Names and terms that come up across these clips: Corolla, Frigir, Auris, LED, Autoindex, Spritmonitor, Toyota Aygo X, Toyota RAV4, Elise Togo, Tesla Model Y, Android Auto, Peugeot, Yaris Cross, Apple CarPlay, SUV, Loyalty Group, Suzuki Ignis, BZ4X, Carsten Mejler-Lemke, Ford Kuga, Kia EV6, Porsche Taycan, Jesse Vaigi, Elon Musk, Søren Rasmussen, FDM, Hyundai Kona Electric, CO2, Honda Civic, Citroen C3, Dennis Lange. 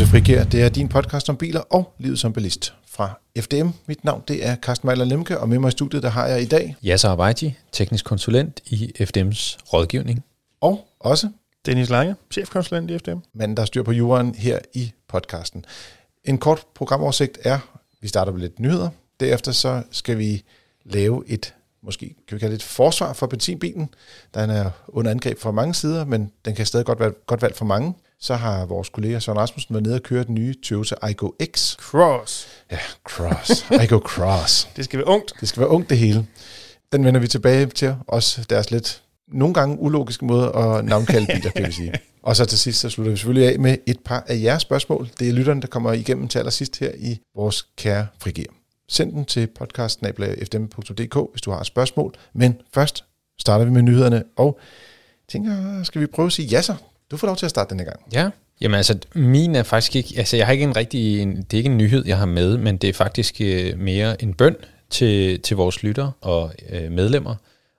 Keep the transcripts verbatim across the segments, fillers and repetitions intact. til Frigær. Det er din podcast om biler og livet som bilist fra F D M. Mit navn det er Carsten Mejler-Lemke, og med mig i studiet der har jeg i dag Jesse Vaigi, teknisk konsulent i F D M's rådgivning. Og også Dennis Lange, chefkonsulent i F D M. Manden, der styrer på juraen her i podcasten. En kort programoversigt er, vi starter med lidt nyheder. Derefter så skal vi lave et, måske kan vi kalde et forsvar for benzinbilen. Den er under angreb fra mange sider, men den kan stadig godt være godt valgt for mange. Så har vores kollega Søren Rasmussen været nede og køre den nye Toyota Aygo X. Cross. Ja, Cross. Aygo Cross. Det skal være ungt. Det skal være ungt det hele. Den vender vi tilbage til, også deres lidt nogle gange ulogiske måde at navnkalde biler, kan vi sige. Og så til sidst, så slutter vi selvfølgelig af med et par af jeres spørgsmål. Det er lytterne, der kommer igennem til allersidst her i vores kære Frigir. Send den til podcast snabel-a f d m punktum d k, hvis du har et spørgsmål. Men først starter vi med nyhederne, og tænker, skal vi prøve at sige ja så? Du får lov til at starte denne gang. Ja, jamen altså, min er faktisk ikke, altså jeg har ikke en rigtig, en, det er ikke en nyhed, jeg har med, men det er faktisk øh, mere en bøn til, til vores lyttere og øh, medlemmer,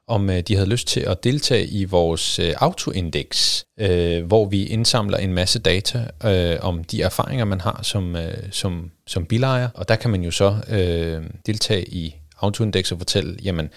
om øh, de havde lyst til at deltage i vores øh, autoindeks, øh, hvor vi indsamler en masse data øh, om de erfaringer, man har som, øh, som, som bilejer, og der kan man jo så øh, deltage i autoindeks og fortælle, jamen,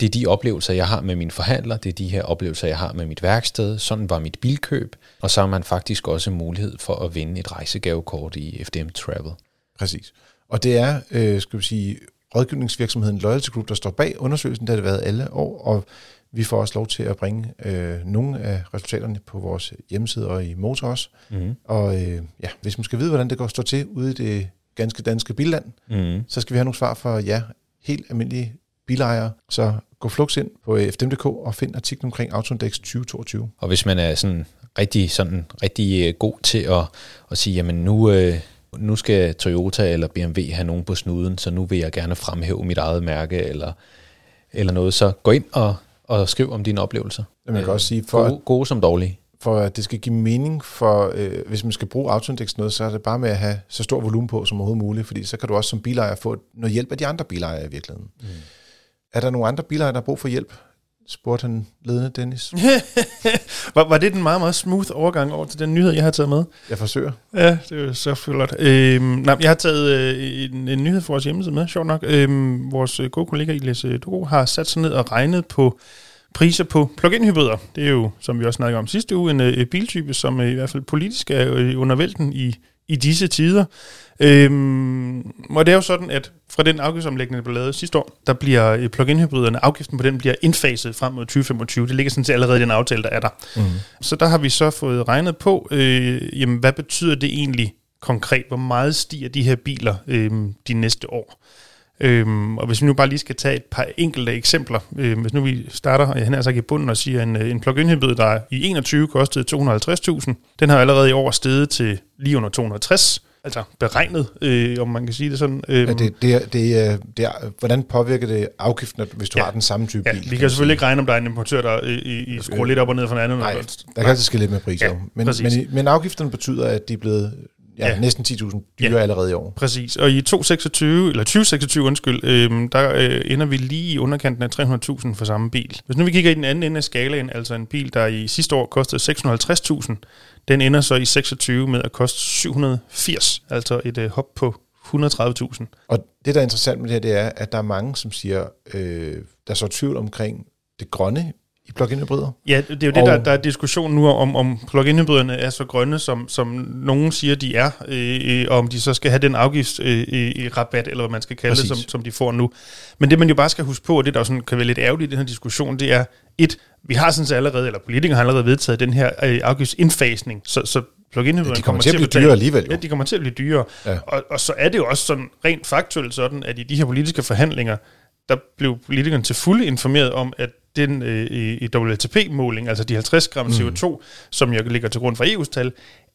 det er de oplevelser, jeg har med min forhandler, det er de her oplevelser, jeg har med mit værksted, sådan var mit bilkøb, og så har man faktisk også mulighed for at vinde et rejsegavekort i F D M Travel. Præcis. Og det er, øh, skal vi sige, rådgivningsvirksomheden Loyalty Group, der står bag undersøgelsen, der har det været alle år, og vi får også lov til at bringe øh, nogle af resultaterne på vores hjemmeside og i Motor også. Mm. Og øh, ja, hvis man skal vide, hvordan det går står til ude i det ganske danske billand, mm. så skal vi have nogle svar for ja, helt almindelige bilejere, så gå flugs ind på f d m punktum d k og find artiklen omkring Autoindex tyve toogtyve. Og hvis man er sådan rigtig, sådan rigtig god til at, at sige, jamen nu, nu skal Toyota eller B M W have nogen på snuden, så nu vil jeg gerne fremhæve mit eget mærke eller, eller noget, så gå ind og, og skriv om dine oplevelser. Man kan også sige, for gode, gode som dårlige. For at det skal give mening for, øh, hvis man skal bruge autoindeks noget, så er det bare med at have så stor volumen på som overhovedet muligt, fordi så kan du også som bilejer få noget hjælp af de andre bilejere i virkeligheden. Mm. Er der nogle andre bilejere, der har brug for hjælp? Spurgte han ledende Dennis. var, var det den meget, meget smooth overgang over til den nyhed, jeg har taget med? Jeg forsøger. Ja, det er jo så flot. Øhm, nej, jeg har taget øh, en, en nyhed fra vores hjemmeside med, sjovt nok. Øhm, vores gode kollega Elise Togo har sat sig ned og regnet på priser på plug-in-hybrider. Det er jo, som vi også snakkede om sidste uge, en øh, biltype, som øh, i hvert fald politisk er øh, under vælten i i disse tider. Øhm, og det er jo sådan, at fra den afgiftsomlægning, der blev lavet sidste år, der bliver plug-in-hybriderne, afgiften på den bliver indfaset frem mod tyve femogtyve. Det ligger sådan set allerede i den aftale, der er der. Mm-hmm. Så der har vi så fået regnet på, øh, jamen, hvad betyder det egentlig konkret? Hvor meget stiger de her biler øh, de næste år? Øhm, og hvis vi nu bare lige skal tage et par enkelte eksempler, øh, hvis nu vi starter, og jeg har altså ikke i bunden og siger, en, en plug-in hybrid, der i enogtyve kostede to hundrede og halvtreds tusind, den har allerede i år steget til lige under to hundrede og tres, altså beregnet, øh, om man kan sige det sådan. Øh. Ja, det, det, det, det, hvordan påvirker det afgiften, hvis du ja. har den samme type bil? Ja, vi kan, kan selvfølgelig ikke regne, om der er en importør, der øh, øh, skruer lidt op og ned fra den anden. Nej, der, der, der kan altid ske lidt med priser. Ja, men, men, men afgiften betyder, at de er blevet... Ja, ja, næsten ti tusind dyre ja, allerede i år. Præcis, og i to tusind og seksogtyve, eller tyve seksogtyve, undskyld, øh, der øh, ender vi lige i underkanten af tre hundrede tusind for samme bil. Hvis nu vi kigger i den anden ende af skalaen, altså en bil, der i sidste år kostede seks hundrede og halvtreds tusind, den ender så i seksogtyve med at koste syv hundrede og firs, altså et øh, hop på et hundrede og tredive tusind. Og det, der er interessant med det her, det er, at der er mange, som siger, øh, der så tvivl omkring det grønne, i plug-in-hybrider. Ja, det er jo det, der, der er diskussion nu om, om plug-in-hybriderne er så grønne, som, som nogen siger, de er, øh, og om de så skal have den afgiftsrabat, øh, eller hvad man skal kalde Præcis. det, som, som de får nu. Men det, man jo bare skal huske på, og det, der sådan kan være lidt ærgerligt i den her diskussion, det er, et, vi har sådan set allerede, eller politikere har allerede vedtaget den her øh, afgiftsindfasning, så, så plug-in-hybriderne ja, de kommer, kommer til at blive dyrere alligevel. Jo. Ja, de kommer til at blive dyrere. Ja. Og, og så er det jo også sådan rent faktuelt sådan, at i de her politiske forhandlinger, der blev politikerne til fulde informeret om, at den øh, i W L T P-måling, altså de halvtreds gram C O to, mm. som jeg ligger til grund for E U's tal,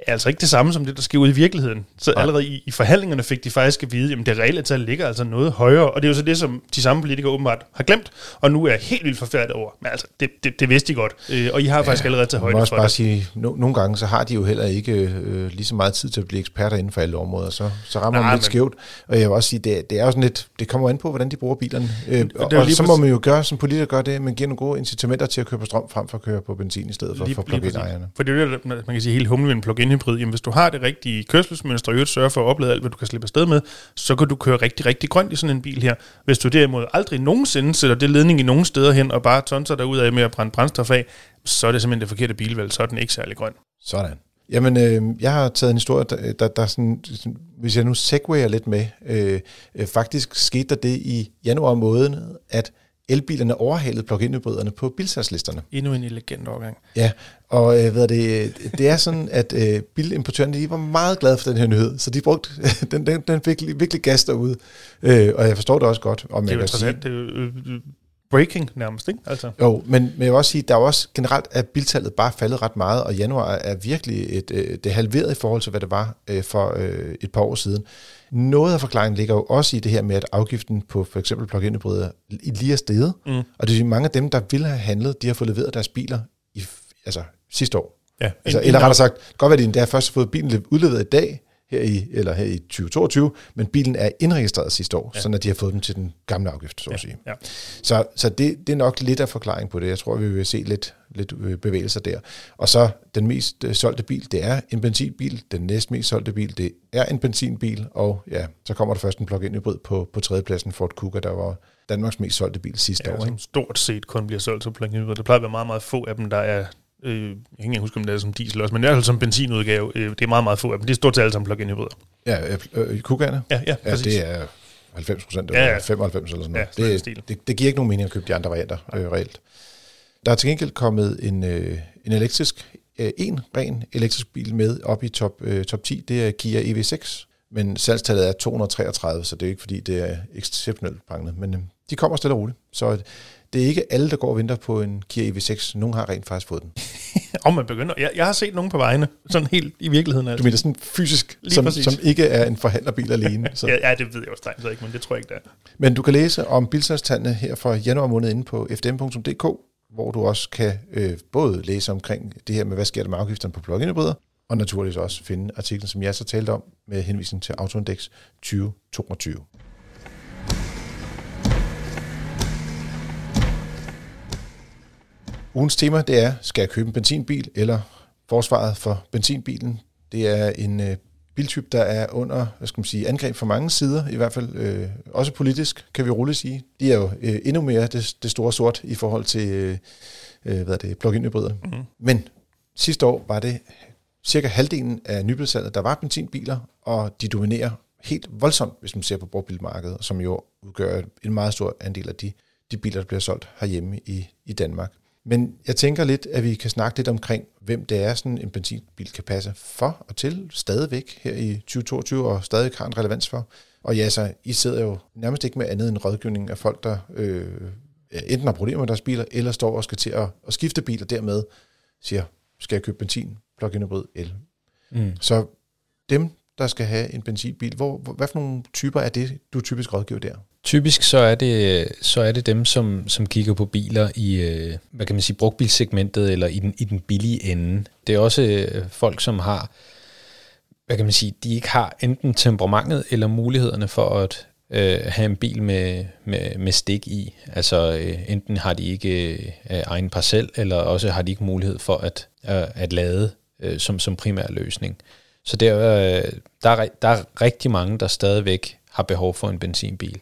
er altså ikke det samme som det, der sker ud i virkeligheden. Så ja. allerede i, i forhandlingerne fik de faktisk at vide, at det reelle tal ligger altså noget højere, og det er jo så det, som de samme politikere åbenbart har glemt, og nu er helt vildt forfærdet over. Men altså, det, det, det vidste de godt, øh, og I har ja, faktisk allerede taget højde for det. Jeg må også bare sige, no, nogle gange så har de jo heller ikke øh, lige så meget tid til at blive eksperter inden for alle områder, så, så rammer man lidt men... skævt. Og jeg vil også sige, det, det er jo sådan lidt, det kommer an på, hvordan de bruger bilerne. Øh, og, og så må man jo gøre, som politikere gør det, men nogle gode incitamenter til at køre på strøm frem for at køre på benzin i stedet for, lige, for plug-in-ejerne. For det er jo, man kan sige, hele humlen ved en plug-in-hybrid. Jamen, hvis du har det rigtige kørselsmønster, og sørger for at oplade alt, hvad du kan slippe afsted med, så kan du køre rigtig, rigtig grønt i sådan en bil her. Hvis du derimod aldrig nogensinde sætter det ledning i nogen steder hen, og bare tonser derudad med at brænde brændstof af, så er det simpelthen det forkerte bilvalg, så er den ikke særlig grøn. Sådan. Jamen, øh, jeg har taget en historie, der, der, der sådan, hvis jeg nu segwayer lidt med, øh, øh, faktisk skete der det i januar måned, at elbilerne overhalede plug-in-hybriderne på bilsalgslisterne. Endnu en elegant overgang. Ja, og øh, ved det, det er sådan, at øh, bilimportørerne de var meget glade for den her nyhed, så de brugte, den, den, den fik virkelig gas derude, øh, og jeg forstår det også godt. Om det er jo interessant, det er breaking nærmest, ikke? Altså. Jo, men, men jeg vil også sige, der er også generelt, at biltallet bare faldet ret meget, og januar er virkelig et, det er halveret i forhold til, hvad det var for et par år siden. Noget af forklaringen ligger jo også i det her med, at afgiften på for eksempel plug-in-hybrider lige er steget, mm. og det er mange af dem, der ville have handlet, de har fået leveret deres biler i, altså, sidste år. Ja, altså, eller rettere sagt, godt være det, der først har fået bilen udleveret i dag, her i, eller her i tyve toogtyve, men bilen er indregistreret sidste år, ja. Sådan at de har fået dem til den gamle afgift, så at ja. sige. Ja. Så, så det, det er nok lidt af forklaring på det. Jeg tror, vi vil se lidt, lidt bevægelser der. Og så den mest solgte bil, det er en benzinbil. Den næst mest solgte bil, det er en benzinbil. Og ja, så kommer der først en plug-in hybrid på, på tredjepladsen, Ford Kuga, der var Danmarks mest solgte bil sidste ja, år. Ikke? Stort set kun bliver solgt til plug-in hybrid. Der plejer at være meget, meget få af dem, der er... Jeg kan ikke engang huske, om det er som diesel også, men i hvert fald som benzinudgave, det er meget, meget få af dem. Det er stort set alle sammen plug-in hybrider. Ja, øh, Kugaerne? Ja, ja, ja, det er halvfems procent, ja, ja. femoghalvfems eller sådan noget. Ja, det, det, det, det giver ikke nogen mening at købe de andre varianter, øh, reelt. Der er til gengæld kommet en, øh, en elektrisk, øh, en ren elektrisk bil med op i top, øh, top ti, det er Kia E V seks, men salgstallet er to hundrede og treogtredive, så det er ikke fordi, det er exceptionelt prangende, men øh, de kommer stille og roligt, så... Et, det er ikke alle, der går og venter på en Kia E V seks. Nogen har rent faktisk fået den. Og man begynder. Jeg, jeg har set nogen på vejene, sådan helt i virkeligheden. Altså. Du mener sådan fysisk, som, som ikke er en forhandlerbil alene. Så. Ja, ja, det ved jeg også så ikke, men det tror jeg ikke, det er. Men du kan læse om bilsalgstallene her fra januar måned inde på f d m punktum d k, hvor du også kan øh, både læse omkring det her med, hvad sker der med afgifterne på plug-in-hybrider, og naturligvis også finde artiklen, som jeg så talte om, med henvisning til Autoindex tyve toogtyve. Ugens tema, det er, skal jeg købe en benzinbil, eller forsvaret for benzinbilen? Det er en øh, biltype, der er under, hvad skal man sige, angreb fra mange sider, i hvert fald øh, også politisk, kan vi roligt sige. De er jo øh, endnu mere det, det store sort i forhold til øh, hvad er det, plug-in-hybrider. Mm-hmm. Men sidste år var det cirka halvdelen af nybilsalget, der var benzinbiler, og de dominerer helt voldsomt, hvis man ser på brugtbilmarkedet, som jo udgør en meget stor andel af de, de biler, der bliver solgt herhjemme i, i Danmark. Men jeg tænker lidt, at vi kan snakke lidt omkring, hvem det er, sådan en benzinbil kan passe for og til stadigvæk her i tyve toogtyve, og stadig har en relevans for. Og ja, så I sidder jo nærmest ikke med andet end rådgivning af folk, der øh, enten har problemer med deres biler, eller står og skal til at, at skifte biler, dermed siger, skal jeg købe benzin, plug-in hybrid, el. Mm. Så dem, der skal have en benzinbil, hvor, hvad for nogle typer er det, du typisk rådgiver der? Typisk så er det så er det dem som som kigger på biler i, hvad kan man sige, brugtbilsegmentet eller i den i den billige ende. Det er også folk, som har, hvad kan man sige, de ikke har enten temperamentet eller mulighederne for at øh, have en bil med med, med stik i. Altså øh, enten har de ikke øh, egen parcel, eller også har de ikke mulighed for at øh, at lade øh, som som primær løsning. Så der øh, der er, der er rigtig mange, der stadigvæk har behov for en benzinbil.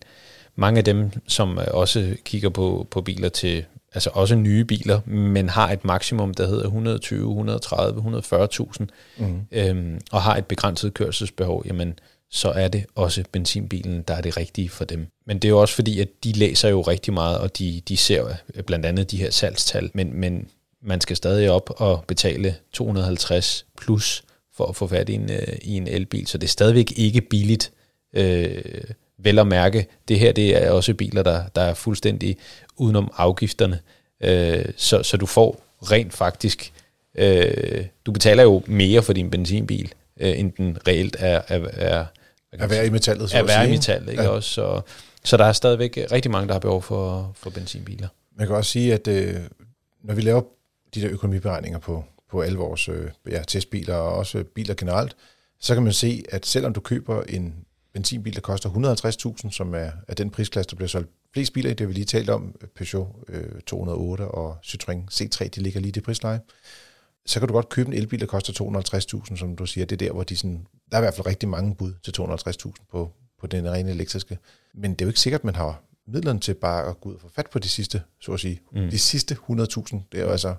Mange af dem, som også kigger på, på biler til, altså også nye biler, men har et maksimum, der hedder et hundrede og tyve, et hundrede og tredive, et hundrede og fyrre tusind, mm. øhm, og har et begrænset kørselsbehov, jamen så er det også benzinbilen, der er det rigtige for dem. Men det er jo også fordi, at de læser jo rigtig meget, og de, de ser blandt andet de her salgstal, men, men man skal stadig op og betale to hundrede og halvtreds plus for at få fat i en, i en elbil, så det er stadigvæk ikke billigt. Øh, vel at mærke, det her det er også biler, der, der er fuldstændig udenom afgifterne, øh, så, så du får rent faktisk, øh, du betaler jo mere for din benzinbil, øh, end den reelt er, er, er, er værd i metallet, så er værd i metallet, ikke? Ja. Også, så, så der er stadigvæk rigtig mange, der har behov for, for benzinbiler. Man kan også sige, at øh, når vi laver de der økonomiberegninger på, på alle vores øh, ja, testbiler og også biler generelt, så kan man se, at selvom du køber en benzinbil, der koster et hundrede og halvtreds tusind, som er, er den prisklasse, der bliver solgt flest biler, det har vi lige talt om, Peugeot to nul otte og Citroen C tre, de ligger lige i det prisleje. Så kan du godt købe en elbil, der koster to hundrede og halvtreds tusind, som du siger. Det er der, hvor de sådan, der er i hvert fald rigtig mange bud til to hundrede og halvtreds tusind på, på den rene elektriske. Men det er jo ikke sikkert, man har midlerne til bare at gå ud og få fat på de sidste, så at sige, mm. de sidste hundrede tusind. Det er jo altså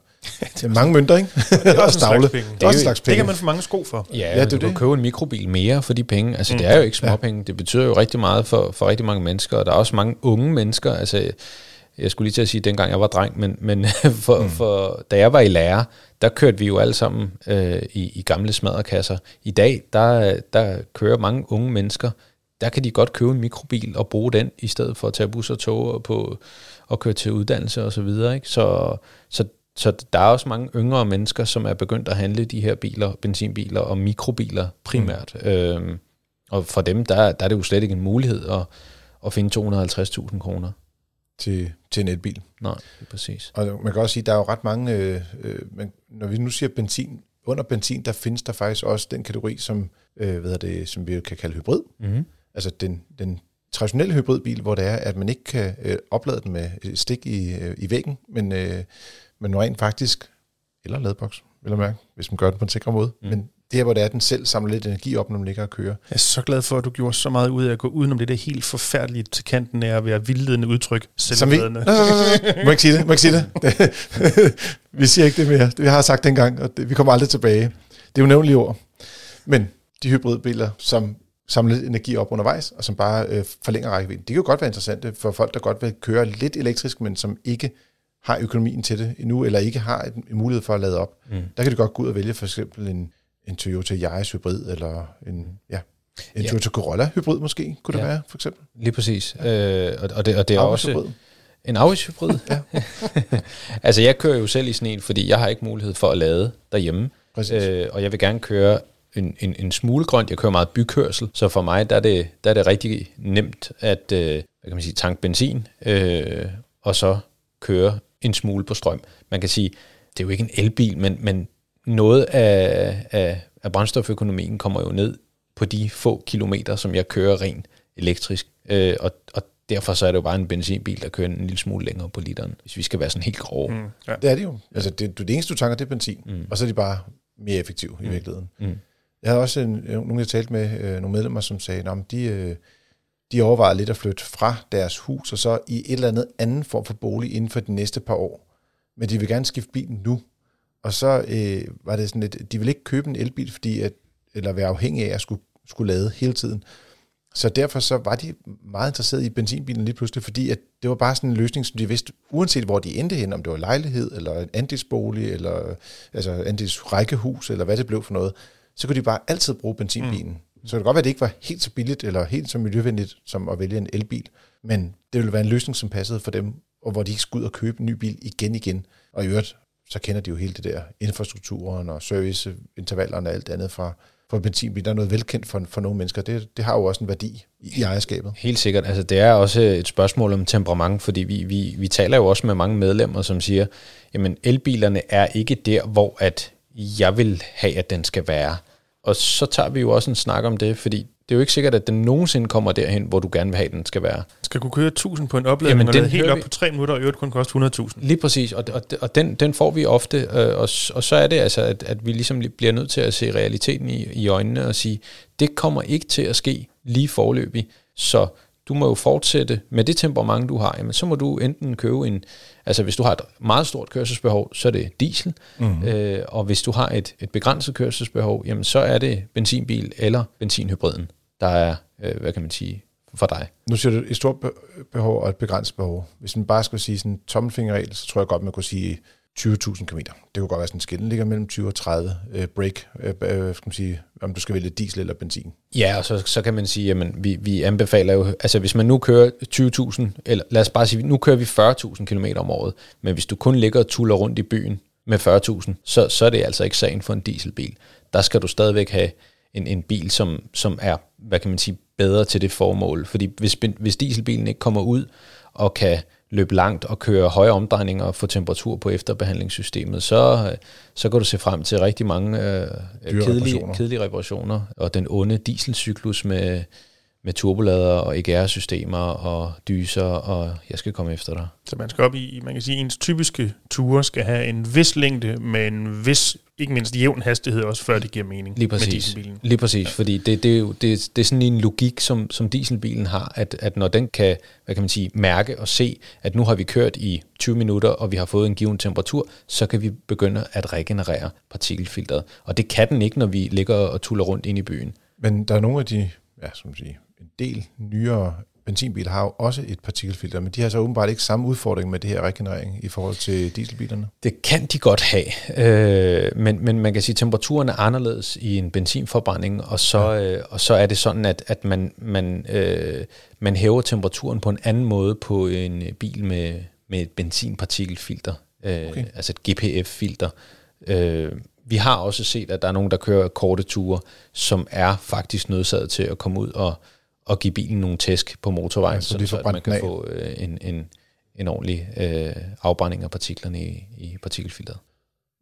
det er mange mønter, ikke? Det er også stavle. Det er også en slags penge. Det kan man få mange sko for. Ja, ja det du kan købe en mikrobil mere for de penge. Altså, mm. det er jo ikke småpenge. Ja. Det betyder jo rigtig meget for, for rigtig mange mennesker, og der er også mange unge mennesker. Altså, jeg skulle lige til at sige, at dengang jeg var dreng, men, men for, mm. for, da jeg var i lærer, der kørte vi jo alle sammen øh, i, i gamle smadrekasser. I dag, der, der kører mange unge mennesker. Der kan de godt købe en mikrobil og bruge den, i stedet for at tage bus og tog og, på, og køre til uddannelse og så videre. Ikke? Så, så, så der er også mange yngre mennesker, som er begyndt at handle de her biler, benzinbiler og mikrobiler primært. Mm. Øhm, og for dem, der, der er det jo slet ikke en mulighed at, at finde to hundrede og halvtreds tusind kroner. Til, til en elbil. Nej, det er præcis. Og man kan også sige, der er jo ret mange, øh, øh, men når vi nu siger benzin, under benzin, der findes der faktisk også den kategori, som, øh, hvad er det, som vi kan kalde hybrid. Mm-hmm. Altså den, den traditionelle hybridbil, hvor det er, at man ikke kan øh, oplade den med et stik i, øh, i væggen, men, øh, men rent faktisk, eller ladeboks, vil jeg mærke, hvis man gør det på en sikker måde, mm. men det her, hvor det er, at den selv samler lidt energi op, når man ligger og kører. Jeg er så glad for, at du gjorde så meget ud af at gå udenom det der helt forfærdelige til kanten af at være vildledende udtryk. Selvledende. Vi... Må ikke sige det? Må ikke sige det? Vi siger ikke det mere. Vi har sagt det engang, og det, vi kommer aldrig tilbage. Det er jo nævnlige ord. Men de hybridbiler, som samler lidt energi op undervejs, og som bare øh, forlænger rækkevidden, det kan jo godt være interessant for folk, der godt vil køre lidt elektrisk, men som ikke har økonomien til det endnu, eller ikke har en mulighed for at lade op. Mm. Der kan du godt gå ud og vælge for eksempel en en Toyota Yaris hybrid, eller en, ja, en ja. Toyota Corolla hybrid måske, kunne det ja. være, for eksempel? Lige præcis. Ja. Øh, og, det, og det er også en Auris hybrid. Altså, jeg kører jo selv i sådan en, fordi jeg har ikke mulighed for at lade derhjemme. Øh, og jeg vil gerne køre en, en, en smule grønt. Jeg kører meget bykørsel, så for mig der er det, der er det rigtig nemt at øh, hvad kan man sige, tanke benzin, øh, og så køre en smule på strøm. Man kan sige, det er jo ikke en elbil, men, men noget af, af, af brændstoføkonomien kommer jo ned på de få kilometer, som jeg kører rent elektrisk. Øh, og, og derfor så er det jo bare en benzinbil, der kører en lille smule længere på literen, hvis vi skal være sådan helt grove. Mm, ja. Det er det jo. Altså det, det eneste, du tanker, det er benzin, mm. og så er de bare mere effektive i mm. virkeligheden. Mm. Jeg havde også en, nogen, jeg talte med, øh, nogle medlemmer, som sagde, at de, øh, de overvejede lidt at flytte fra deres hus, og så i et eller andet anden form for bolig inden for de næste par år. Men de vil gerne skifte bilen nu. Og så øh, var det sådan lidt, de ville ikke købe en elbil, fordi at, eller være afhængige af at skulle, skulle lade hele tiden. Så derfor så var de meget interesserede i benzinbilen lige pludselig, fordi at det var bare sådan en løsning, som de vidste, uanset hvor de endte hen, om det var lejlighed, eller en andelsbolig, eller altså andelsrækkehus, eller hvad det blev for noget, så kunne de bare altid bruge benzinbilen. Mm. Så det kan godt være, at det ikke var helt så billigt, eller helt så miljøvenligt, som at vælge en elbil, men det ville være en løsning, som passede for dem, og hvor de ikke skulle ud og købe en ny bil igen igen, og i øvrigt, så kender de jo hele det der infrastrukturen og serviceintervallerne og alt andet fra, fra benzinbiler. Der er noget velkendt for, for nogle mennesker. Det, det har jo også en værdi i, i ejerskabet. Helt sikkert. Altså, det er også et spørgsmål om temperament, fordi vi, vi, vi taler jo også med mange medlemmer, som siger, jamen elbilerne er ikke der, hvor at jeg vil have, at den skal være. Og så tager vi jo også en snak om det, fordi det er jo ikke sikkert, at den nogensinde kommer derhen, hvor du gerne vil have, at den skal være. Skal kunne køre tusind på en opladning, men den er helt op på tre minutter, og i øvrigt kun koster hundrede tusind. Lige præcis, og, og, og den, den får vi ofte, øh, og, og så er det altså, at, at vi ligesom bliver nødt til at se realiteten i, i øjnene og sige, det kommer ikke til at ske lige foreløbig, så du må jo fortsætte med det temperament, du har. Jamen, så må du enten købe en, altså hvis du har et meget stort kørselsbehov, så er det diesel, mm. øh, og hvis du har et, et begrænset kørselsbehov, jamen så er det benzinbil eller benzinhybriden, der er, øh, hvad kan man sige, for dig. Nu siger du et stort behov og et begrænset behov. Hvis man bare skulle sige sådan en tommelfingerregel, så tror jeg godt, man kunne sige tyve tusind kilometer. Det kunne godt være sådan en skillen ligger mellem tyve og tredive øh, break, øh, øh, skal man sige, om du skal vælge diesel eller benzin. Ja, og så, så kan man sige, jamen vi, vi anbefaler jo, altså hvis man nu kører tyve tusind, eller lad os bare sige, nu kører vi fyrre tusind kilometer om året, men hvis du kun ligger og tuller rundt i byen med fyrre tusind, så, så er det altså ikke sagen for en dieselbil. Der skal du stadigvæk have en, en bil, som, som er, hvad kan man sige, bedre til det formål. Fordi hvis, hvis dieselbilen ikke kommer ud og kan løbe langt og køre høje omdrejninger og få temperatur på efterbehandlingssystemet, så, så kan du se frem til rigtig mange øh, kedelige, reparationer. kedelige reparationer. Og den onde dieselcyklus med, med turbolader og E G R-systemer og dyser, og jeg skal komme efter dig. Så man skal op i, man kan sige, ens typiske ture skal have en vis længde, men vis, ikke mindst jævn hastighed også, før det giver mening. Lige præcis. Med dieselbilen. Lige præcis, ja. Fordi det, det, det, det er sådan en logik, som, som dieselbilen har, at, at når den kan, hvad kan man sige, mærke og se, at nu har vi kørt i tyve minutter, og vi har fået en given temperatur, så kan vi begynde at regenerere partikelfilteret. Og det kan den ikke, når vi ligger og tuller rundt ind i byen. Men der er nogle af de, ja, som sige, en del nyere benzinbiler har jo også et partikelfilter, men de har så åbenbart ikke samme udfordring med det her regenerering i forhold til dieselbilerne. Det kan de godt have, øh, men, men man kan sige, at temperaturen er anderledes i en benzinforbrænding, og så, ja. øh, og så er det sådan, at, at man, man, øh, man hæver temperaturen på en anden måde på en bil med, med et benzinpartikelfilter, øh, okay. altså et G P F-filter. Øh, Vi har også set, at der er nogen, der kører korte ture, som er faktisk nødsaget til at komme ud og, og give bilen nogle tæsk på motorvejen, ja, så, så at man kan af. få en, en, en ordentlig øh, afbrænding af partiklerne i, i partikelfilteret.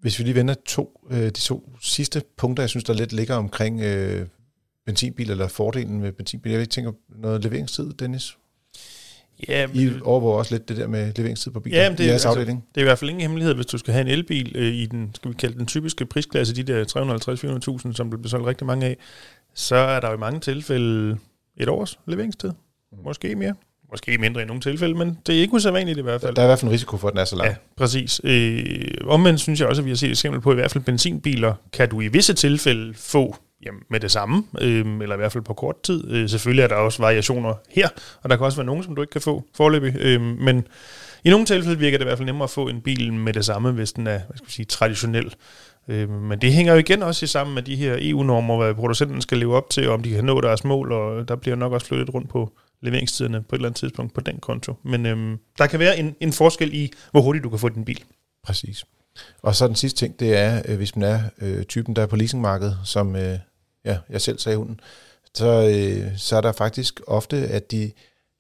Hvis vi lige vender to, øh, de to sidste punkter, jeg synes, der lidt ligger omkring øh, benzinbiler, eller fordelen med benzinbiler. Jeg tænker noget leveringstid, Dennis? Ja, men, I overvåger også lidt det der med leveringstid på bilen, ja, det, i jeres afdeling. Altså, det er i hvert fald ingen hemmelighed, hvis du skal have en elbil øh, i den, skal vi kalde den typiske prisklasse, de der tre hundrede og halvtreds til fire hundrede tusind, som bliver solgt rigtig mange af, så er der jo i mange tilfælde et års leveringstid. Måske mere. Måske mindre i nogle tilfælde, men det er ikke usædvanligt i hvert fald. Der er i hvert fald en risiko for, at den er så lang. Ja, præcis. Øh, omvendt synes jeg også, at vi har set et eksempel på, i hvert fælde benzinbiler kan du i visse tilfælde få Jamen, med det samme, øh, eller i hvert fald på kort tid. Øh, selvfølgelig er der også variationer her, og der kan også være nogen, som du ikke kan få foreløbig, øh, men i nogle tilfælde virker det i hvert fald nemmere at få en bil med det samme, hvis den er, hvad skal vi sige, traditionel. Øh, men det hænger jo igen også sammen med de her E U-normer, hvad producenten skal leve op til, og om de kan nå deres mål, og der bliver nok også flyttet rundt på leveringstiderne på et eller andet tidspunkt på den konto. Men øh, der kan være en, en forskel i, hvor hurtigt du kan få din bil. Præcis. Og så den sidste ting, det er, hvis man er øh, typen, der er på leasingmarkedet, som øh, ja, jeg selv sagde hunden, så, øh, så er der faktisk ofte, at de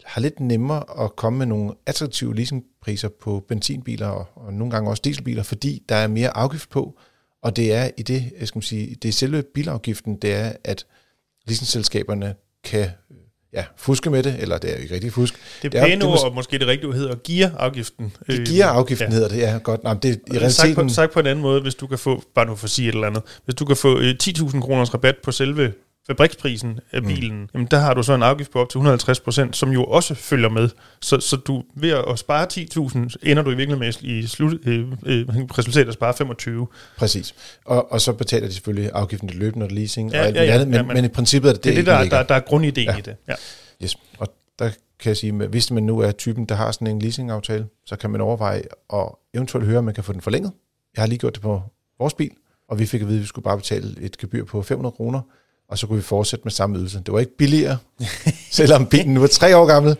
har lidt nemmere at komme med nogle attraktive leasingpriser på benzinbiler og, og nogle gange også dieselbiler, fordi der er mere afgift på, og det er i det, jeg skal sige, det er selve bilafgiften, det er, at leasingselskaberne kan ja, fuske med det, eller det er jo ikke rigtig fusk. Det er pæne ord, og måske det rigtige hedder gear-afgiften. Det gear-afgiften ja. hedder det, ja, godt. Nej, det er i realiteten sagt på, sagt på en anden måde, hvis du kan få, bare nu for at sige et eller andet, hvis du kan få ti tusind kroners rabat på selve fabriksprisen af bilen, mm. jamen der har du så en afgift på op til hundrede og halvtreds procent, som jo også følger med. Så, så du ved at spare ti tusind, ender du i virkeligheden i slut, øh, øh, resultatet at spare femogtyve. Præcis. Og, og så betaler de selvfølgelig afgiften til løbende og leasing ja, og alt ja, ja, andet, men, ja, men i princippet er det det, det, det der, der, der er grundideen ja. i det. Ja. Yes. Og der kan jeg sige, at hvis man nu er typen, der har sådan en leasingaftale, så kan man overveje og eventuelt høre, om man kan få den forlænget. Jeg har lige gjort det på vores bil, og vi fik at vide, at vi skulle bare betale et gebyr på fem hundrede kroner, og så kunne vi fortsætte med samme ydelse. Det var ikke billigere, selvom bilen nu var tre år gammel.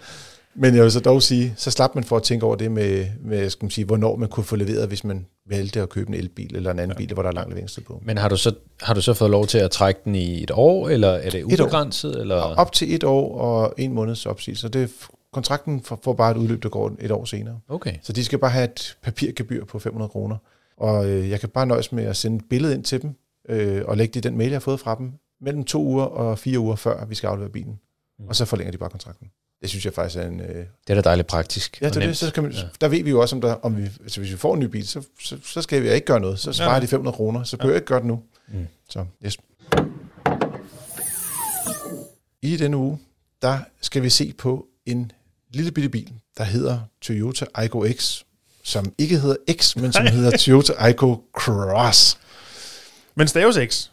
Men jeg vil så dog sige, så slap man for at tænke over det med, med skal man sige, hvornår man kunne få leveret, hvis man valgte at købe en elbil eller en anden ja. bil, hvor der er lang leveringstid på. Men har du, så, har du så fået lov til at trække den i et år, eller er det ubegrænset? Eller? Op til et år og en måneds opsigelse. Så det, kontrakten får bare et udløb, der går et år senere. Okay. Så de skal bare have et papirgebyr på fem hundrede kroner. Og øh, jeg kan bare nøjes med at sende et billede ind til dem, øh, og lægge det i den mail, jeg har fået fra dem, mellem to uger og fire uger før, vi skal aflevere bilen. Mm. Og så forlænger de bare kontrakten. Det synes jeg faktisk er en... Øh... Det er da dejligt praktisk. Ja, det er det. Så kan man, ja. Der ved vi jo også, om, der, om vi, altså hvis vi får en ny bil, så, så, så skal vi ikke gøre noget. Så sparer ja. de fem hundrede kroner. Så bør ja. jeg ikke gøre det nu. Mm. Så, yes. I denne uge, der skal vi se på en lille bitte bil, der hedder Toyota Aygo X, som ikke hedder X, men som Nej. hedder Toyota Aygo Cross. Men staves X.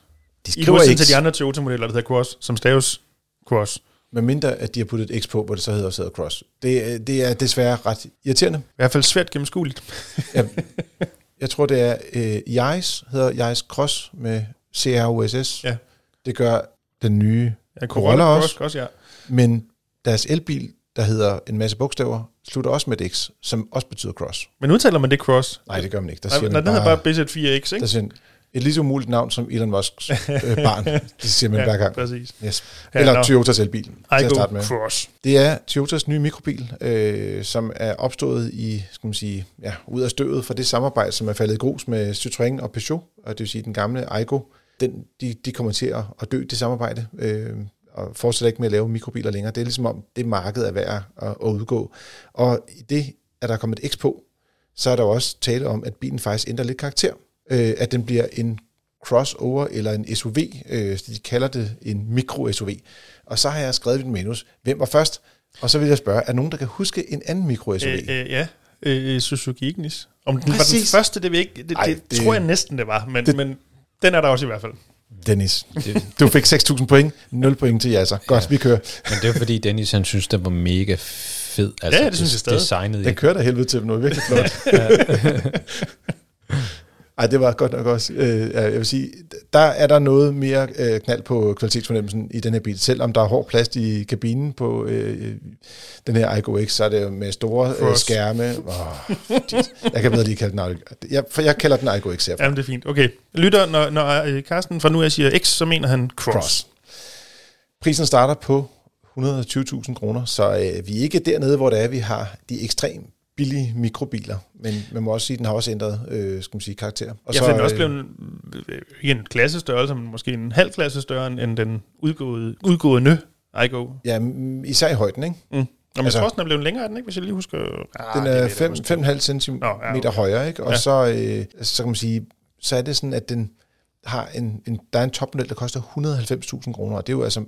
De I modsætning til de andre Toyota-modeller, der hedder Cross, som staves Cross. Men mindre, at de har puttet et X på, hvor det så hedder, hedder Cross. Det, det er desværre ret irriterende. I hvert fald svært gennemskueligt. ja, jeg tror, det er uh, Yaris, hedder Yaris Cross med C R O S S. Ja. Det gør den nye ja, Corolla også. Cross, ja. Men deres elbil, der hedder en masse bogstaver, slutter også med et X, som også betyder Cross. Men udtaler man det Cross? Nej, det gør man ikke. Der siger nej, man nej, bare, den hedder bare B Z fire X, ikke? Der et lige så umuligt navn som Elon Musks øh, barn. Det siger man ja, hver gang. Præcis. Yes. Eller ja, no. Toyotas elbil. Aygo Cross. Det er Toyotas nye mikrobil, øh, som er opstået i, skal man sige, ja, ud af støvet fra det samarbejde, som er faldet i grus med Citroen og Peugeot, og det vil sige den gamle Aygo. Den, de, de kommer til at dø, det samarbejde. Øh, og fortsætter ikke med at lave mikrobiler længere. Det er ligesom om, det marked er værd at, at udgå. Og i det, at der er kommet et X på, så er der også tale om, at bilen faktisk ændrer lidt karakter. Øh, at den bliver en crossover eller en S U V. Øh, de kalder det en mikro-S U V. Og så har jeg skrevet mit manus. Hvem var først? Og så vil jeg spørge, er nogen, der kan huske en anden mikro-S U V? Øh, øh, ja, øh, Suzuki Ignis. Om den Præcis. var den første, det, ikke, det, Ej, det, det tror jeg næsten, det var. Men, det, men den er der også i hvert fald. Dennis, du fik seks tusind point, nul point til jer, altså. Godt, ja. Vi kører. Men det er fordi Dennis, han synes, den var mega fed. Altså, ja, det synes jeg stadig. Designet, den kører der helvede til, men det var virkelig flot. Ej, det var godt nok også. Jeg vil sige, der er der noget mere knald på kvalitetsfornemmelsen i den her bil. Selvom der er hård plast i kabinen på øh, den her Aygo X, så er det med store øh, skærme. Oh, jeg kan bedre lige kalde den Aygo X. Jeg, jeg kalder den Aygo X herfra. Jamen, det er fint. Okay. Lytter, når, når Carsten fra nu af siger X, så mener han Cross. Cross. Prisen starter på et hundrede og tyve tusind kroner, så øh, vi er ikke dernede, hvor det er, vi har de ekstreme billige mikrobiler, men man må også sige, at den har også ændret øh, skal man sige, karakter. Og ja, så er den også blevet øh, en klassestørrelse, men måske en halv klasse større end den udgåede, udgående Aygo. Ja, især i højden, ikke? Mm. Nå, altså, men jeg tror også, den er blevet længere, den, ikke? Hvis jeg lige husker... Ah, den er fem komma fem centimeter ja, okay. højere, ikke? Og ja. så, øh, så kan man sige, så er det sådan, at den har en, en, der er en topmodel, der koster et hundrede og halvfems tusind kroner, og det er jo altså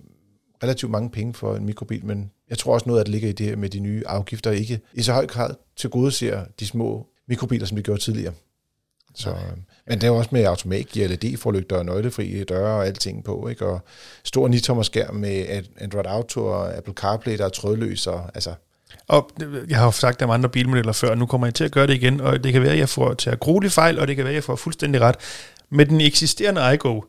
relativt mange penge for en mikrobil, men jeg tror også noget af det ligger i det her med de nye afgifter, ikke i så høj grad tilgodeser de små mikrobiler, som de gjorde tidligere. Så, øh, men det er jo også med automatgear, L E D-forlygter, nøglefri døre og alting på, ikke? Og stor ni-tommers skærm med Android Auto og Apple CarPlay, der er trådløs. Og, altså. og jeg har jo sagt om andre bilmodeller før, og nu kommer jeg til at gøre det igen, og det kan være, at jeg får til at gruelige fejl, og det kan være, at jeg får fuldstændig ret. Med den eksisterende Aygo,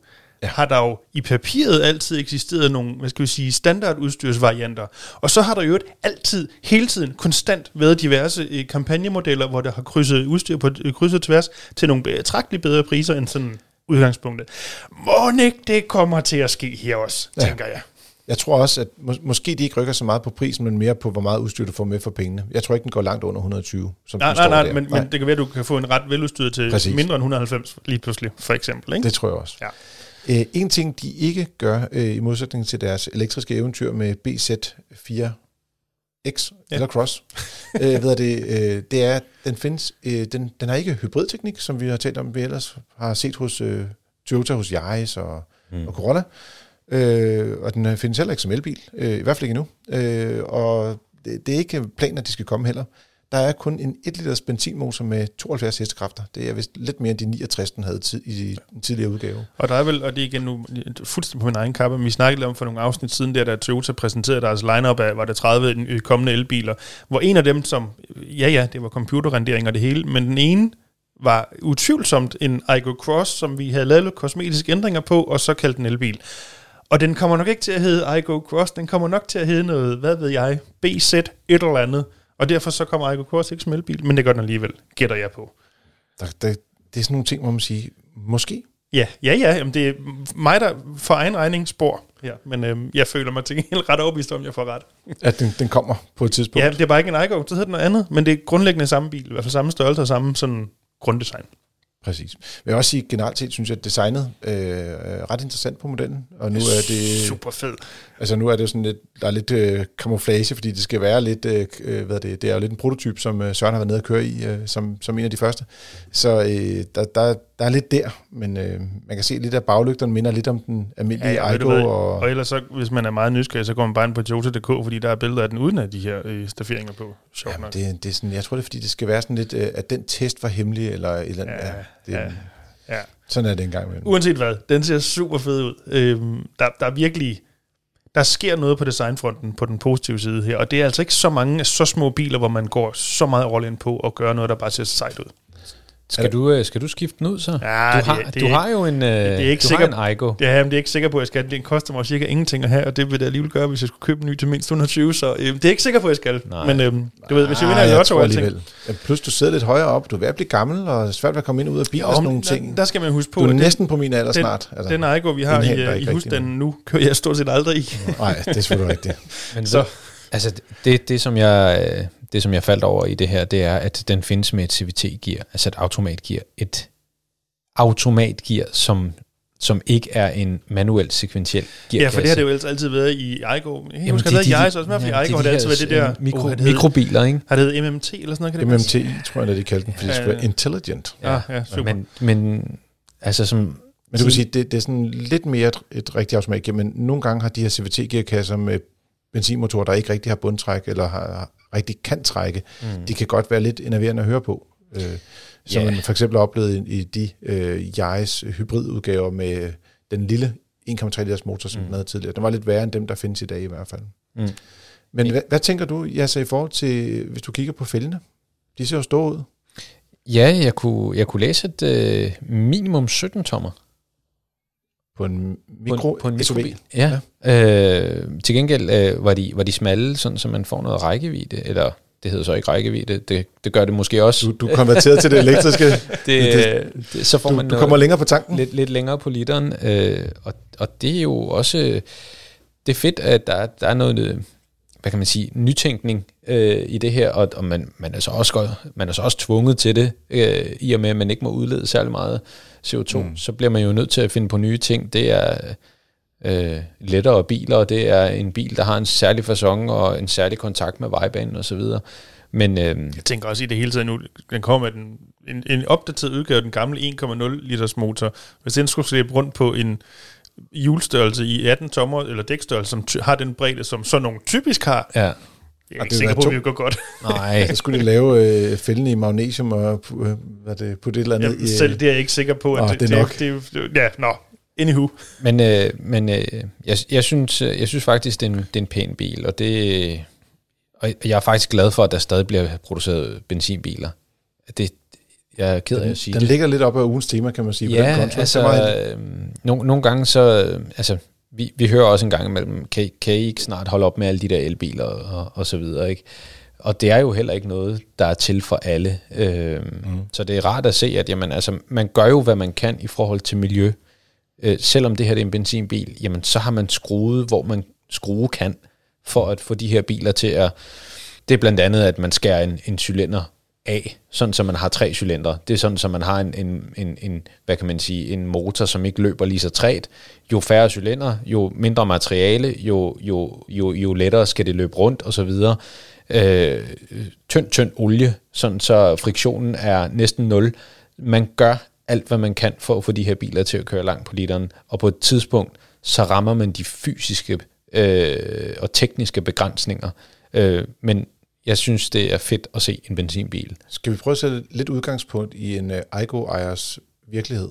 ja. Har der jo i papiret altid eksisteret nogle, hvad skal vi sige, standardudstyrsvarianter. Og så har der jo et altid, hele tiden, konstant været diverse kampagnemodeller, hvor der har krydset udstyr på krydset tværs til nogle betragteligt bedre priser end sådan udgangspunktet. Mon ikke det kommer til at ske her også, ja. Tænker jeg. Jeg tror også, at mås- måske de ikke rykker så meget på prisen, men mere på, hvor meget udstyr du får med for pengene. Jeg tror ikke, den går langt under et hundrede og tyve, som nej, den står nej, nej, der. Men, nej, men det kan være, at du kan få en ret veludstyret til Præcis. mindre end et hundrede og halvfems lige pludselig, for eksempel. Ikke? Det tror jeg også. Ja. Uh, en ting, de ikke gør, uh, i modsætning til deres elektriske eventyr med B Z fire X ja. Eller Cross, uh, ved det, uh, det er, den findes, uh, den, den har ikke hybridteknik, som vi har talt om, vi ellers har set hos uh, Toyota, hos Yaris og, mm. og Corolla, uh, og den findes heller ikke som elbil, uh, i hvert fald ikke endnu, uh, og det, det er ikke planen, at de skal komme heller. Der er kun en et liters benzinmotor med tooghalvfjerds hestekræfter. Det er vist lidt mere end de niogtres, den havde tid, i den tidligere udgave. Og der er vel, og det er igen nu fuldstændig på min egen kappe, men vi snakkede om for nogle afsnit siden, der da Toyota præsenterede deres lineup af, var det tredive kommende elbiler, hvor en af dem, som, ja ja, det var computerrendering og det hele, men den ene var utvivlsomt en Aygo Cross, som vi havde lavet lidt kosmetiske ændringer på, og så kaldte den elbil. Og den kommer nok ikke til at hedde Aygo Cross, den kommer nok til at hedde noget, hvad ved jeg, B Z et eller andet. Og derfor så kommer Aygo Cross ikke som elbil, men det gør den alligevel, gætter jeg på. Der, der, det er sådan nogle ting, hvor man siger, måske? Ja, ja, ja. Jamen det er mig, der for egen regning spor her, men øhm, jeg føler mig til helt ret overbevist om, jeg får ret. At den, den kommer på et tidspunkt? Ja, det er bare ikke en Aygo, så hedder den noget andet, men det er grundlæggende samme bil, i hvert fald samme størrelse og samme sådan grunddesign. Præcis. Men jeg vil også sige, generelt set synes jeg, at designet øh, er ret interessant på modellen. Og nu er det super fed. Altså nu er det sådan lidt, der er lidt øh, camouflage, fordi det skal være lidt, øh, hvad er det, det er jo lidt en prototyp, som øh, Søren har været nede at køre i, øh, som, som en af de første. Så øh, der, der, der er lidt der, men øh, man kan se lidt af baglygterne minder lidt om den almindelige ja, Aygo. Og, og ellers så, hvis man er meget nysgerrig, så går man bare ind på Toyota punktum d k, fordi der er billeder af den uden af de her øh, stafferinger på. Jamen, det, det er sådan, jeg tror det er, fordi det skal være sådan lidt, øh, at den test var hemmelig, eller et eller andet. Ja. Det, ja, ja. Sådan er det engang med. Uanset hvad, den ser super fed ud. Øhm, der, der er virkelig, der sker noget på designfronten på den positive side her, og det er altså ikke så mange så små biler, hvor man går så meget all in på og gør noget, der bare ser sejt ud. Skal du, skal du skifte den ud så? Ja, du har, det, det du har jo en, det er du sikker, har en Aygo. Ja, men det er ikke sikker på, at jeg skal. Den koster mig cirka ingenting at have, og det vil jeg alligevel gøre, hvis jeg skulle købe en ny til mindst et hundrede og tyve, så øh, det er ikke sikker på, at jeg skal. Nej. Men øh, du ved, hvis jeg vinder i lotto alligevel. Ja, plus du sidder lidt højere op, du er ved at blive gammel, og svært ved at komme ind ud af bilen og sådan nogle ting. Der skal man huske på. Du er næsten på min alder den, snart. Altså, den Aygo, vi har i, i husstanden nu, kører jeg stort set aldrig i. Nej, det er selvfølgelig rigtigt. Men så, altså, det, det som jeg... Øh, Det, som jeg faldt over i det her, det er, at den findes med et C V T-gear, altså et automatgear. Et automatgear, som som ikke er en manuel sekventiel gearkasse. Ja, for det har det jo altid været i Aygo. Jeg Jamen husker, det hedder Aygo, også i hvert Aygo, det altid været det der... Mikro, oh, det mikrobiler, ikke? Har det hedder M M T eller sådan noget? Kan det M M T, passe? Tror jeg, det de kaldte den, fordi ja, det skulle være intelligent. Ja, ja, ja, super. Men, men altså som... Men du kan sige, det, det er sådan lidt mere et, et rigtigt automat, men nogle gange har de her C V T-gearkasser med benzinmotorer, der ikke rigtig har bundtræk, eller har, rigtig kan trække, mm. de kan godt være lidt enerverende at høre på. Øh, som yeah. man for eksempel har oplevet i de øh, Yaris hybridudgaver med den lille en komma tre liters motor, som mm. den havde tidligere. Den var lidt værre end dem, der findes i dag i hvert fald. Mm. Men hvad, hvad tænker du, Jesse, i forhold til, hvis du kigger på fældene? De ser jo store ud. Ja, jeg kunne, jeg kunne læse et øh, minimum sytten tommer. På en mikro på en, på en S U V. Mikrobil. Ja. ja. Øh, til gengæld øh, var, de, var de smalle, sådan, så man får noget rækkevidde, eller... Det hedder så ikke rækkevidde. Det, det gør det måske også. Du, du konverterer til det elektriske. det, det, så får du, man du kommer længere på tanken. Lidt, lidt længere på literen. Øh, og, og det er jo også... Det er fedt, at der, der er noget... Hvad kan man sige? Nytænkning øh, i det her. Og, og man, man, er så også, man er så også tvunget til det. Øh, I og med, at man ikke må udlede særlig meget C O to. Mm. Så bliver man jo nødt til at finde på nye ting. Det er... Øh, lettere biler, og det er en bil, der har en særlig facon og en særlig kontakt med vejbanen og så videre. Men øh, jeg tænker også i det hele taget nu, den kommer en, en, en opdateret udgave af den gamle en komma nul liters motor. Hvis den skulle slæbe rundt på en hjulstørrelse i atten tommer eller dækstørrelse, som ty- har den bredde, som sådan nogle typisk har, ja. Jeg er ikke sikker på, at vi går godt. Nej, så skulle de lave øh, fælden i magnesium og øh, hvad det, putte et eller andet. Jamen, selv det er jeg ikke sikker på. At oh, det, det er nok. Det, det, ja, nå. Anywho. Men, øh, men øh, jeg, jeg, synes, jeg synes faktisk, det er en, det er en pæn bil, og, det, og jeg er faktisk glad for, at der stadig bliver produceret benzinbiler. Det, jeg er ked af at sige den det. Den ligger lidt op af ugens tema, kan man sige. Ja, på den altså, øh, nogle, nogle gange så... Altså, vi, vi hører også en gang imellem, kan, kan I ikke snart holde op med alle de der elbiler og, og så videre, ikke? Og det er jo heller ikke noget, der er til for alle. Øh, mm. Så det er rart at se, at jamen, altså, man gør jo, hvad man kan i forhold til miljø. Øh, selvom det her er en benzinbil, jamen så har man skruet, hvor man skrue kan, for at få de her biler til at... Det er blandt andet, at man skærer en, en cylinder af, sådan så man har tre cylindre. Det er sådan, så man har en, en, en, en, hvad kan man sige, en motor, som ikke løber lige så træt. Jo færre cylinder, jo mindre materiale, jo, jo, jo, jo lettere skal det løbe rundt, og så videre. Øh, tynd, tynd olie, sådan så friktionen er næsten nul. Man gør alt, hvad man kan for at få de her biler til at køre langt på literen, og på et tidspunkt, så rammer man de fysiske øh, og tekniske begrænsninger. Øh, men jeg synes, det er fedt at se en benzinbil. Skal vi prøve at sætte lidt udgangspunkt i en Aygo-ejers virkelighed?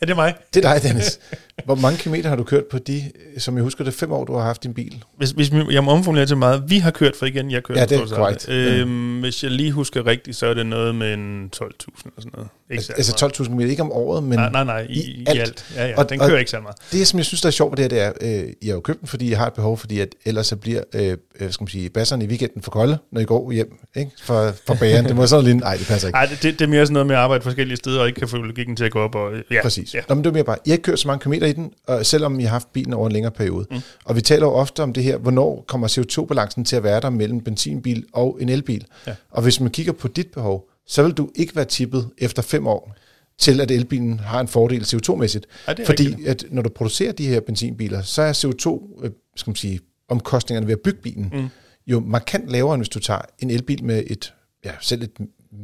Er det mig? Det er dig, Dennis. Hvor mange kilometer har du kørt på de, som jeg husker, det er fem år, du har haft din bil? Hvis, hvis jeg må omformulere til meget, vi har kørt for igen, jeg kører. Ja, det er korrekt. Øhm, hvis jeg lige husker rigtigt, så er det noget med en tolv tusind og sådan noget. Ikke altså tolv tusind kilometer, ikke om året, men nej, nej, nej, i, i alt. alt. Ja, ja, og, den kører og ikke så meget. Det, som jeg synes, der er sjovt ved det her, det er, øh, I har jo købt den, fordi jeg har et behov, fordi at ellers så bliver øh, skal man sige, basserne i weekenden for kolde, når I går hjem, ikke? For, for bageren. Det må sådan lidt, nej, det passer ikke. Nej, det, det er mere sådan noget med at arbejde forskellige steder, og ikke kan få logikken til at gå op. Og, ja, præcis. Ja. Nå, men det er mere bare, jeg kører så mange kilometer i den, og selvom I har haft bilen over en længere periode. Mm. Og vi taler jo ofte om det her, hvornår kommer C O to-balancen til at være der mellem benzinbil og en elbil. Ja. Og hvis man kigger på dit behov, så vil du ikke være tippet efter fem år til, at elbilen har en fordel C O to-mæssigt. Ja, fordi at når du producerer de her benzinbiler, så er C O to, skal man sige, omkostningerne ved at bygge bilen, mm. jo markant lavere, end hvis du tager en elbil med et, ja, selv et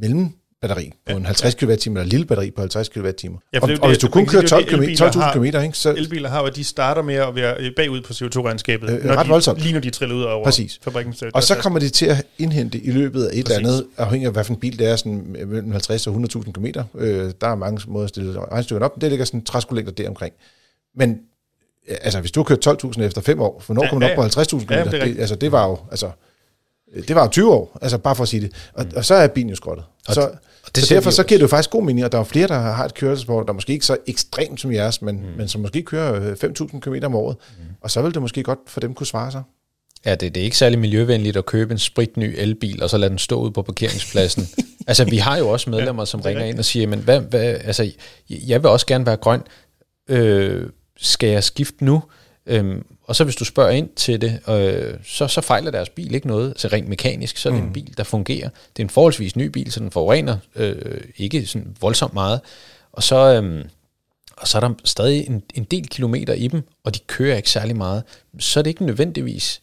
mellem batteri på ja, en halvtreds kilowatt-timer, eller lille batteri på halvtreds kilowatt-timer. Ja, og, og hvis du kun kører tolv tusind kilometer, ikke, så... Elbiler har jo, at de starter med at være bagud på C O to-regnskabet, øh, ret voldsomt. Lige når de triller ud over præcis. Fabrikken. Så og så kommer de til at indhente i løbet af et præcis. Eller andet, afhængig af hvilken bil det er, sådan mellem halvtreds og hundrede tusind kilometer. Øh, der er mange måder at stille regnstykkerne op, men det ligger sådan træskolængder deromkring. Men altså, hvis du har kørt tolv tusind efter fem år, hvornår ja, kommer ja, du op på halvtreds tusind kilometer? Ja, det det, altså, det var jo... Altså, det var jo tyve år, altså bare for at sige det. Og, mm. og så er bilen jo skrottet. Så, og det så derfor så giver det jo faktisk god mening, og der er flere, der har et køretøjsbehov, der måske ikke så ekstremt som jeres, men, mm. men som måske kører fem tusind kilometer om året. Mm. Og så vil det måske godt for dem kunne svare sig. Ja, det, det er ikke særlig miljøvenligt at købe en spritny elbil, og så lade den stå ude på parkeringspladsen. Altså, vi har jo også medlemmer, som ja, ringer ind og siger, men hvad, hvad, altså, jeg vil også gerne være grøn. Øh, skal jeg skifte nu? Øhm, og så hvis du spørger ind til det, øh, så, så fejler deres bil ikke noget, så rent mekanisk, så er det mm. en bil, der fungerer. Det er en forholdsvis ny bil, så den forurener øh, ikke sådan voldsomt meget. Og så, øh, og så er der stadig en, en del kilometer i dem, og de kører ikke særlig meget, så er det ikke nødvendigvis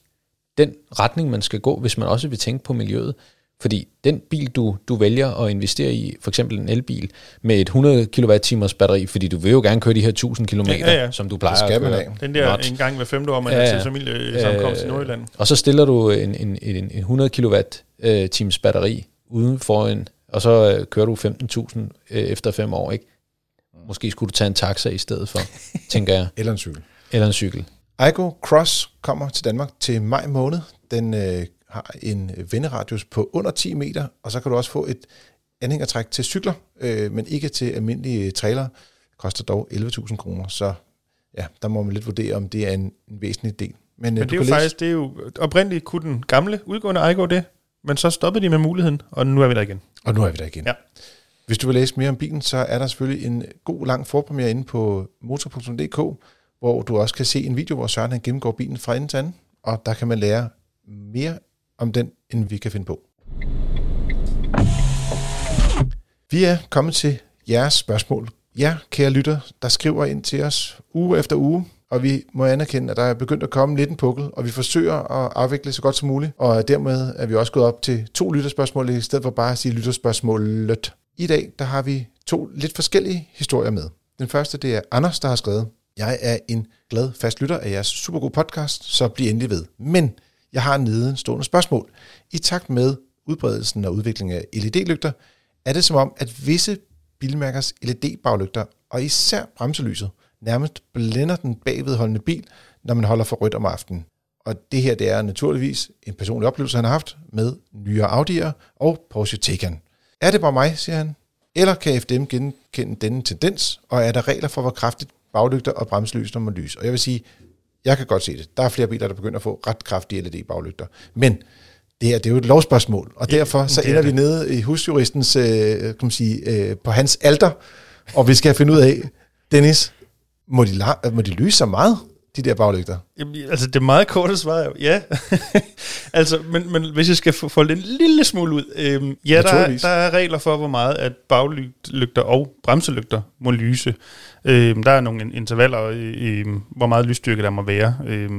den retning, man skal gå, hvis man også vil tænke på miljøet. Fordi den bil, du, du vælger at investere i, for eksempel en elbil, med et hundrede kilowatt-timers batteri, fordi du vil jo gerne køre de her tusind kilometer, ja, ja, ja. Som du plejer at køre. Den der Not. En gang hver femte år, man ja, ja. har til familiesamkomst ja, ja. i Nordjylland. Og så stiller du en, en, en, en hundrede kilowatt-timers batteri uden for en, og så kører du femten tusind efter fem år, ikke? Måske skulle du tage en taxa i stedet for, tænker jeg. Eller en cykel. Eller en cykel. Aygo Cross kommer til Danmark til maj måned. Den øh, har en venderadius på under ti meter, og så kan du også få et anhængertræk til cykler, øh, men ikke til almindelige trailere. Det koster dog elleve tusind kroner, så ja, der må man lidt vurdere, om det er en, en væsentlig del. Men, øh, men det er jo læse... faktisk, det er jo oprindeligt kunne den gamle udgående Aygo det, men så stoppede de med muligheden, og nu er vi der igen. Og nu er vi der igen. Ja. Hvis du vil læse mere om bilen, så er der selvfølgelig en god lang forpremiere inde på motor punktum d k, hvor du også kan se en video, hvor Søren han gennemgår bilen fra ende til anden, og der kan man lære mere om den, end vi kan finde på. Vi er kommet til jeres spørgsmål. Ja, kære lytter, der skriver ind til os uge efter uge, og vi må anerkende, at der er begyndt at komme lidt en pukkel, og vi forsøger at afvikle så godt som muligt, og dermed er vi også gået op til to lytterspørgsmål, i stedet for bare at sige lytterspørgsmålet. I dag der har vi to lidt forskellige historier med. Den første, det er Anders, der har skrevet: Jeg er en glad fast lytter af jeres supergod podcast, så bliv endelig ved. Men jeg har nedenstående spørgsmål. I takt med udbredelsen og udviklingen af L E D-lygter, er det som om, at visse bilmærkers L E D-baglygter, og især bremselyset, nærmest blænder den bagvedholdende bil, når man holder for rødt om aftenen. Og det her det er naturligvis en personlig oplevelse, han har haft med nyere Audi'er og Porsche Taycan. Er det bare mig, siger han, eller kan F D M genkende denne tendens, og er der regler for, hvor kraftigt baglygter og bremselys, når man lys? Og jeg vil sige, jeg kan godt se det. Der er flere biler, der begynder at få ret kraftige L E D-baglygter. Men det her, det er jo et lovspørgsmål, og derfor så ender vi nede i husjuristens, øh, kan man sige, øh, på hans alter, og vi skal finde ud af, Dennis, må de, la- må de lyse så meget, de der baglygter? Jamen, altså, det meget korte svar er jo, ja. altså, men, men hvis jeg skal folde en lille smule ud, øh, ja, der, der er regler for, hvor meget at baglygter og bremselygter må lyse. Øh, der er nogle intervaller, øh, hvor meget lysstyrke der må være. Øh,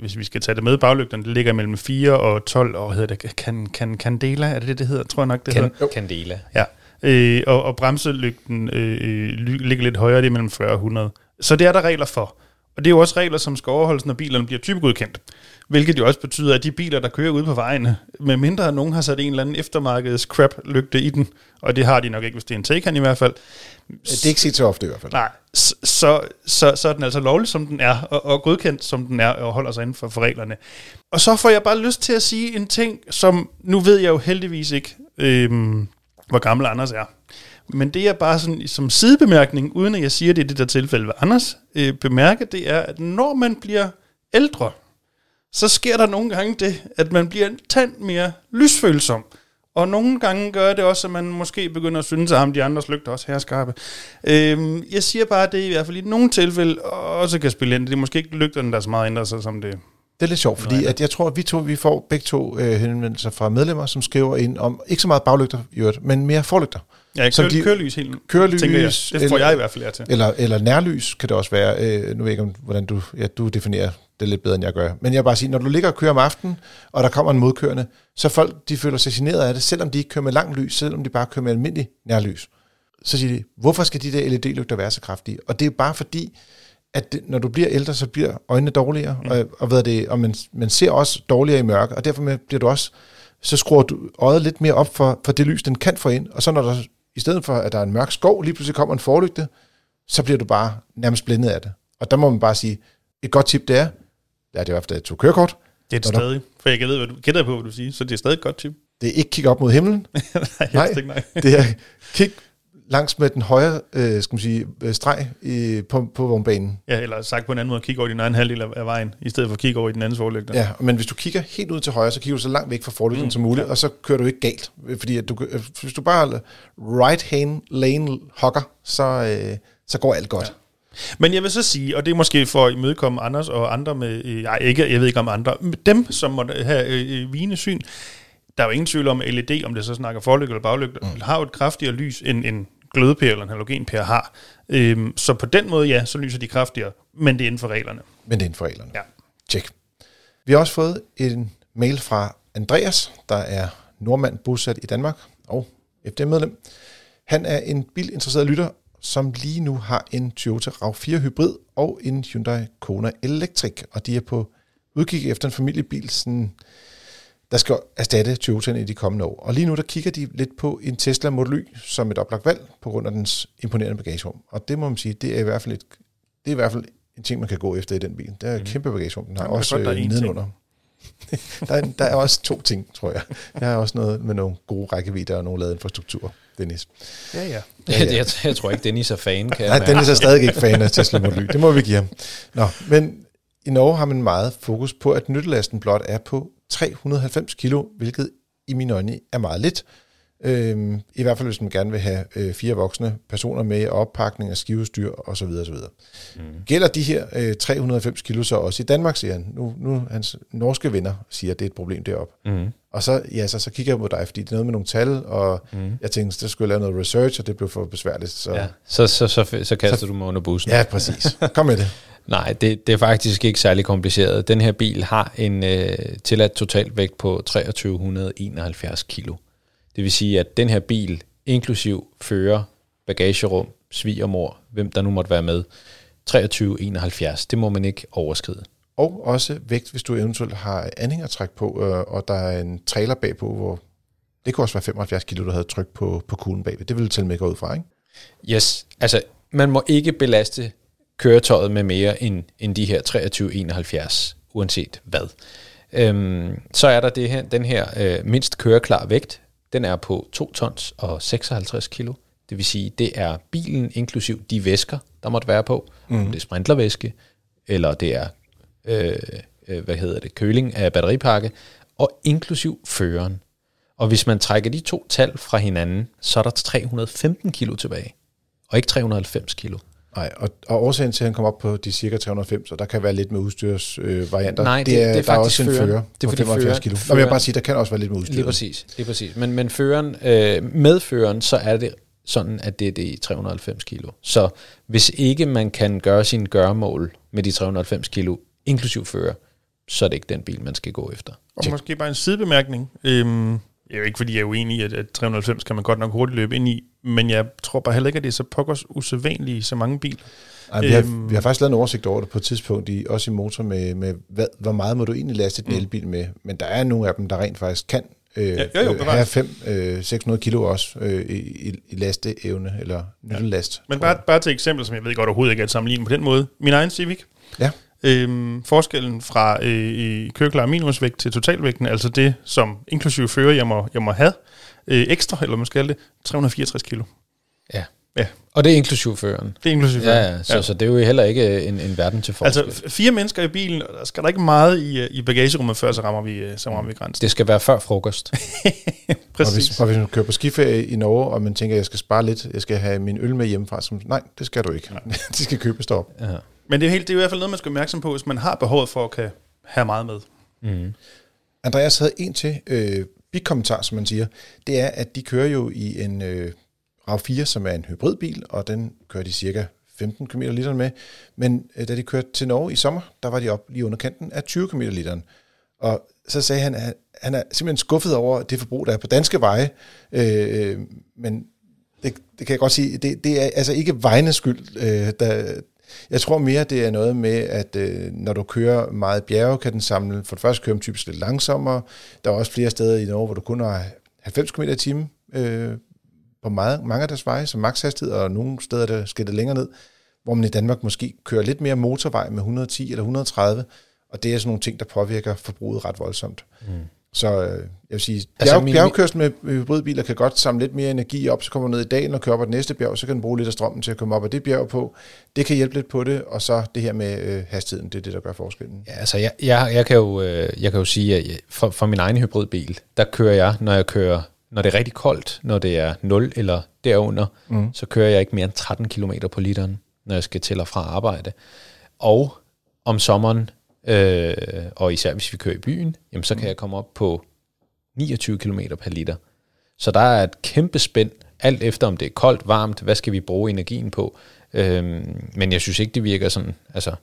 hvis vi skal tage det med, baglygterne, det ligger mellem fire og tolv, og hedder det kan, kan, Candela, er det det, det hedder? Tror jeg nok, det kan, hedder. Candela. Ja, øh, og, og bremselygten øh, ligger lidt højere, det er mellem fyrre og hundrede. Så det er der regler for. Og det er jo også regler, som skal overholdes, når bilerne bliver typegodkendt. Hvilket jo også betyder, at de biler, der kører ude på vejene, med mindre nogen har sat en eller anden eftermarkeds crap-lygte i den, og det har de nok ikke, hvis det er en Taycan i hvert fald. Det er ikke set så ofte i hvert fald. Nej, så, så, så, så er den altså lovlig, som den er, og, og godkendt, som den er, og holder sig inden for, for reglerne. Og så får jeg bare lyst til at sige en ting, som nu ved jeg jo heldigvis ikke, øhm, hvor gammel Anders er. Men det er bare sådan, som sidebemærkning, uden at jeg siger, det i det der tilfælde, hvad Anders øh, bemærker, det er, at når man bliver ældre, så sker der nogle gange det, at man bliver en tand mere lysfølsom. Og nogle gange gør det også, at man måske begynder at synes, at de andres lygter også her skarpe. Øhm, jeg siger bare, at det i hvert fald i nogle tilfælde også kan spille ind. Det er måske ikke lygterne, der er så meget ændrer sig, som det. Det er lidt sjovt, fordi at jeg tror, at vi to vi får begge to øh, henvendelser fra medlemmer, som skriver ind om ikke så meget baglygter i øvrigt, men mere forlygter. Ja, kø- de, kørelys helt. Kørelys, jeg, det får eller, jeg i hvert fald til. Eller, eller nærlys kan det også være. Øh, nu ved jeg ikke, om, hvordan du, ja, du definerer det lidt bedre, end jeg gør. Men jeg vil bare sige, når du ligger og kører om aftenen, og der kommer en modkørende, så folk de føler sig generet af det, selvom de ikke kører med langt lys, selvom de bare kører med almindelig nærlys. Så siger de, hvorfor skal de der L E D-lygter være så kraftige? Og det er bare fordi, at det, når du bliver ældre, så bliver øjnene dårligere, mm. og, og, ved det, og man, man ser også dårligere i mørke, og derfor bliver du også, så skruer du øjet lidt mere op for, for det lys, den kan få ind, og så når der, i stedet for, at der er en mørk skov, lige pludselig kommer en forlygte, så bliver du bare nærmest blændet af det. Og der må man bare sige, et godt tip det er, ja, det er i hvert fald, at du kører kort. Det er det stadig, der, for jeg kan vide, hvad du kender på, hvad du siger, så det er stadig et godt tip. Det er ikke kigge op mod himlen. nej, nej, nej, det er kig langs med den højre øh, skal man sige, streg øh, på, på vognbanen. Ja, eller sagt på en anden måde, kigge over din egen halvdel af vejen, i stedet for at kigge over i den andens forlygter. Ja, men hvis du kigger helt ud til højre, så kigger du så langt væk fra forlygten mm, som muligt, ja. Og så kører du ikke galt. Fordi at du, hvis du bare right-hand lane hugger, så, øh, så går alt godt. Ja. Men jeg vil så sige, og det er måske for at imødekomme Anders og andre med, øh, ej, ikke, jeg ved ikke om andre, dem som måtte have øh, vinesyn, der er jo ingen tvivl om L E D, om det så snakker forlygter eller baglygter, mm. har jo et kraftigere lys end en glødepære eller en halogenpære har. Øhm, så på den måde, ja, så lyser de kraftigere, men det er inden for reglerne. Men det er inden for reglerne. Ja. Tjek. Vi har også fået en mail fra Andreas, der er nordmand bosat i Danmark og F D M-medlem. Han er en bilinteresseret lytter, som lige nu har en Toyota R A V fire hybrid og en Hyundai Kona Electric, og de er på udkig efter en familiebil, sådan, der skal erstatte Toyota'en i de kommende år. Og lige nu der kigger de lidt på en Tesla Model Y som et oplagt valg på grund af dens imponerende bagagerum. Og det må man sige, det er i hvert fald et, det er i hvert fald en ting man kan gå efter i den bil. Der er et mm. kæmpe bagagerum, den har Jamen, også godt, der nedenunder. der, er, der er også to ting, tror jeg. Der er også noget med nogle gode rækkevidder og nogle lavet infrastruktur. Dennis. Ja, ja. ja, ja. Jeg, jeg tror ikke, Dennis er fan. Kan Nej, Dennis er stadig ikke fan af Tesla Model Y. Det må vi give ham. Nå, men i Norge har man meget fokus på, at nyttelasten blot er på tre hundrede og halvfems kilo, hvilket i mine øjne er meget lidt. Øhm, I hvert fald, hvis man gerne vil have øh, fire voksne personer med, oppakning af skivestyr osv. osv. Mm. Gælder de her øh, tre hundrede og halvfems kilo så også i Danmark, siger han. Nu, nu hans norske venner siger, at det er et problem deroppe. Mm. Og så, ja, så, så kigger jeg på dig, fordi det er noget med nogle tal, og mm. jeg tænkte, at skulle lave noget research, og det blev for besværligt. Så, ja. så, så, så, så kaster så, du mig under bussen. Ja, præcis. Kom med det. Nej, det, det er faktisk ikke særlig kompliceret. Den her bil har en øh, tilladt totalvægt på to tusind tre hundrede og enoghalvfjerds kilo. Det vil sige, at den her bil, inklusiv fører, bagagerum, svigermor, hvem der nu måtte være med, to tusind tre hundrede og enoghalvfjerds, det må man ikke overskride. Og også vægt, hvis du eventuelt har anhængertræk på, og der er en trailer bagpå, hvor det kunne også være femoghalvfjerds kilo, du havde tryk på, på kuglen bagved. Det ville du til med gå ud fra, ikke? Yes, altså man må ikke belaste køretøjet med mere end, end de her to tusind tre hundrede og enoghalvfjerds, uanset hvad. Øhm, så er der det her, den her øh, mindst køreklar vægt. Den er på to tons og seksoghalvtreds kilo. Det vil sige, det er bilen inklusiv de væsker, der måtte være på. Mm. Om det er sprinklervæske, eller det er øh, hvad hedder det, køling af batteripakke, og inklusiv føreren. Og hvis man trækker de to tal fra hinanden, så er der tre hundrede og femten kilo tilbage, og ikke tre hundrede og halvfems kilo. Nej, og, og årsagen til, at han kom op på de cirka tre hundrede og halvfems, og der kan være lidt med udstyrsvarianter. Øh, Nej, det, det, er, det er der faktisk er også en fører på femoghalvfjerds kilo. Nå, jeg vil bare sige, der kan også være lidt med udstyret. Lige præcis, lige præcis. Men, men føreren, øh, med føreren, så er det sådan, at det er det tre hundrede og halvfems kilo. Så hvis ikke man kan gøre sine gøremål med de tre hundrede og halvfems kilo, inklusiv fører, så er det ikke den bil, man skal gå efter. Og Check. Måske bare en sidebemærkning. Øhm, jeg er ikke, fordi jeg er uenig i, at, at tre hundrede og halvfems kan man godt nok hurtigt løbe ind i, men jeg tror bare heller ikke, at det er så pokkers usædvanligt i så mange biler. Ej, vi, har, æm... vi har faktisk lavet en oversigt over det på et tidspunkt, i, også i motor, med, med hvad, hvor meget må du egentlig laste din mm. elbil med. Men der er nogle af dem, der rent faktisk kan øh, ja, jo, jo, øh, have fem hundrede til seks hundrede kilo også øh, i, i lasteevne, eller nyttelast. Ja. Men bare, bare til eksempel, som jeg ved godt overhovedet ikke er at sammenligne på den måde. Min egen Civic. Ja. Øhm, forskellen fra øh, køreklar minimumsvægt til totalvægten, altså det, som inklusive fører, jeg må, jeg må have, Øh, ekstra, eller måske alt det, tre hundrede og fireogtres kilo. Ja. ja, og det er inklusiv føreren. Det er inklusiv føreren. Ja, så, ja. så det er jo heller ikke en, en verden til forskel. Altså fire mennesker i bilen, og der skal der ikke meget i, i bagagerummet, før så rammer, vi, så rammer vi grænsen. Det skal være før frokost. Præcis. Og hvis, og hvis man kører på skiferie i Norge, og man tænker, jeg skal spare lidt, jeg skal have min øl med hjemmefra, så nej, det skal du ikke. Det skal købes derop. Ja. Men det er, helt, det er i hvert fald noget, man skal være opmærksom på, hvis man har behov for at kan have meget med. Mm. Andreas havde en til... Øh, big-kommentar, som man siger, det er, at de kører jo i en øh, R A V fire, som er en hybridbil, og den kører de cirka femten kilometer literen med. Men øh, da de kørte til Norge i sommer, der var de oppe lige under kanten af tyve kilometer literen. Og så sagde han, at han er simpelthen skuffet over det forbrug, der er på danske veje. Øh, men det, det kan jeg godt sige, det, det er altså ikke vejenes skyld. Øh, der, jeg tror mere, det er noget med, at øh, når du kører meget bjerge, kan den samle, for det første kører den typisk lidt langsommere. Der er også flere steder i Norge, hvor du kun har halvfems kilometer i timen øh, på meget, mange af deres veje, som makshastighed, og nogle steder, der skal det længere ned, hvor man i Danmark måske kører lidt mere motorvej med et hundrede og ti eller et hundrede og tredive, og det er sådan nogle ting, der påvirker forbruget ret voldsomt. Mm. Så øh, jeg vil sige, altså, bjergkørsel med hybridbiler kan godt samle lidt mere energi op, så kommer man ned i dalen og kører op ad det næste bjerg, så kan den bruge lidt af strømmen til at komme op ad det bjerg på. Det kan hjælpe lidt på det, og så det her med øh, hastigheden, det er det, der gør forskellen. Ja, altså jeg, jeg, jeg, kan, jo, jeg kan jo sige, at jeg, for, for min egen hybridbil, der kører jeg, når jeg kører, når det er rigtig koldt, når det er nul eller derunder, mm. så kører jeg ikke mere end tretten kilometer på literen, når jeg skal til og fra arbejde. Og om sommeren, Øh, og især hvis vi kører i byen, jamen så kan jeg komme op på niogtyve kilometer per liter. Så der er et kæmpe spænd alt efter om det er koldt, varmt, hvad skal vi bruge energien på. Øh, men jeg synes ikke, det virker sådan, altså,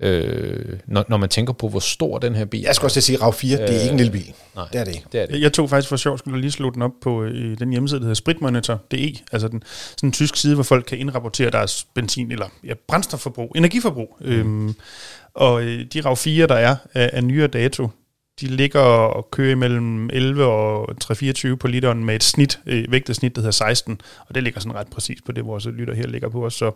øh, når, når man tænker på, hvor stor den her bil er. Jeg skal også sige, R A V fire, øh, det er ikke en lille bil. Nej, det er det ikke. Det er det. Jeg tog faktisk for sjov, skulle lige slå den op på øh, den hjemmeside, der hedder Spritmonitor punktum de, altså den, sådan en tysk side, hvor folk kan indrapportere deres benzin- eller ja, brændstofforbrug, energiforbrug. Mm. Øh, og øh, de R A V fire, der er af, af nyere dato, de ligger og kører mellem elleve og tre komma fireogtyve på literen med et snit, øh, vægtesnit, der hedder seksten. Og det ligger sådan ret præcis på det, vores lytter her ligger på os. Så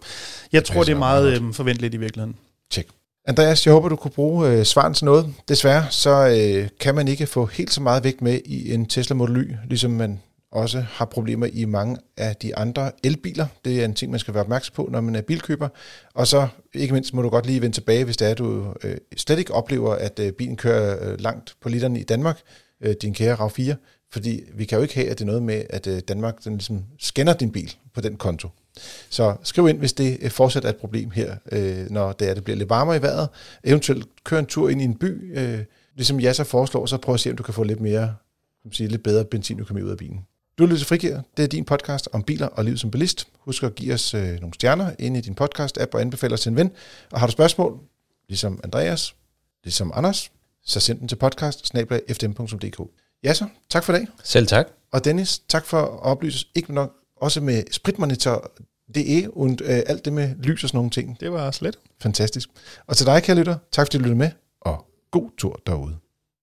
jeg tror, det er meget øh, forventeligt i virkeligheden. Tjek. Andreas, jeg håber, du kunne bruge øh, svaren til noget. Desværre, så øh, kan man ikke få helt så meget vægt med i en Tesla Model Y, ligesom man også har problemer i mange af de andre elbiler. Det er en ting, man skal være opmærksom på, når man er bilkøber. Og så ikke mindst må du godt lige vende tilbage, hvis det er, du øh, slet ikke oplever, at øh, bilen kører øh, langt på literne i Danmark, øh, din kære R A V fire, fordi vi kan jo ikke have, at det er noget med, at øh, Danmark den ligesom scanner din bil på den konto. Så skriv ind, hvis det fortsat er et problem her, øh, når det, er, det bliver lidt varmere i vejret. Eventuelt kør en tur ind i en by, øh, ligesom jeg så foreslår, så prøv at se, om du kan få lidt mere, kan sige, lidt bedre benzinøkonomi ud af bilen. Du lytter til Frigir. Det er din podcast om biler og livet som bilist. Husk at give os øh, nogle stjerner inde i din podcast-app og anbefale os til en ven. Og har du spørgsmål, ligesom Andreas, ligesom Anders, så send den til podcast snabel-a f d m punktum d k. Ja så, tak for i dag. Selv tak. Og Dennis, tak for at oplyse ikke nok også med Spritmonitor punktum d e og øh, alt det med lys og sådan nogle ting. Det var slet fantastisk. Og til dig, kære lytter, tak fordi du lyttede med, og god tur derude.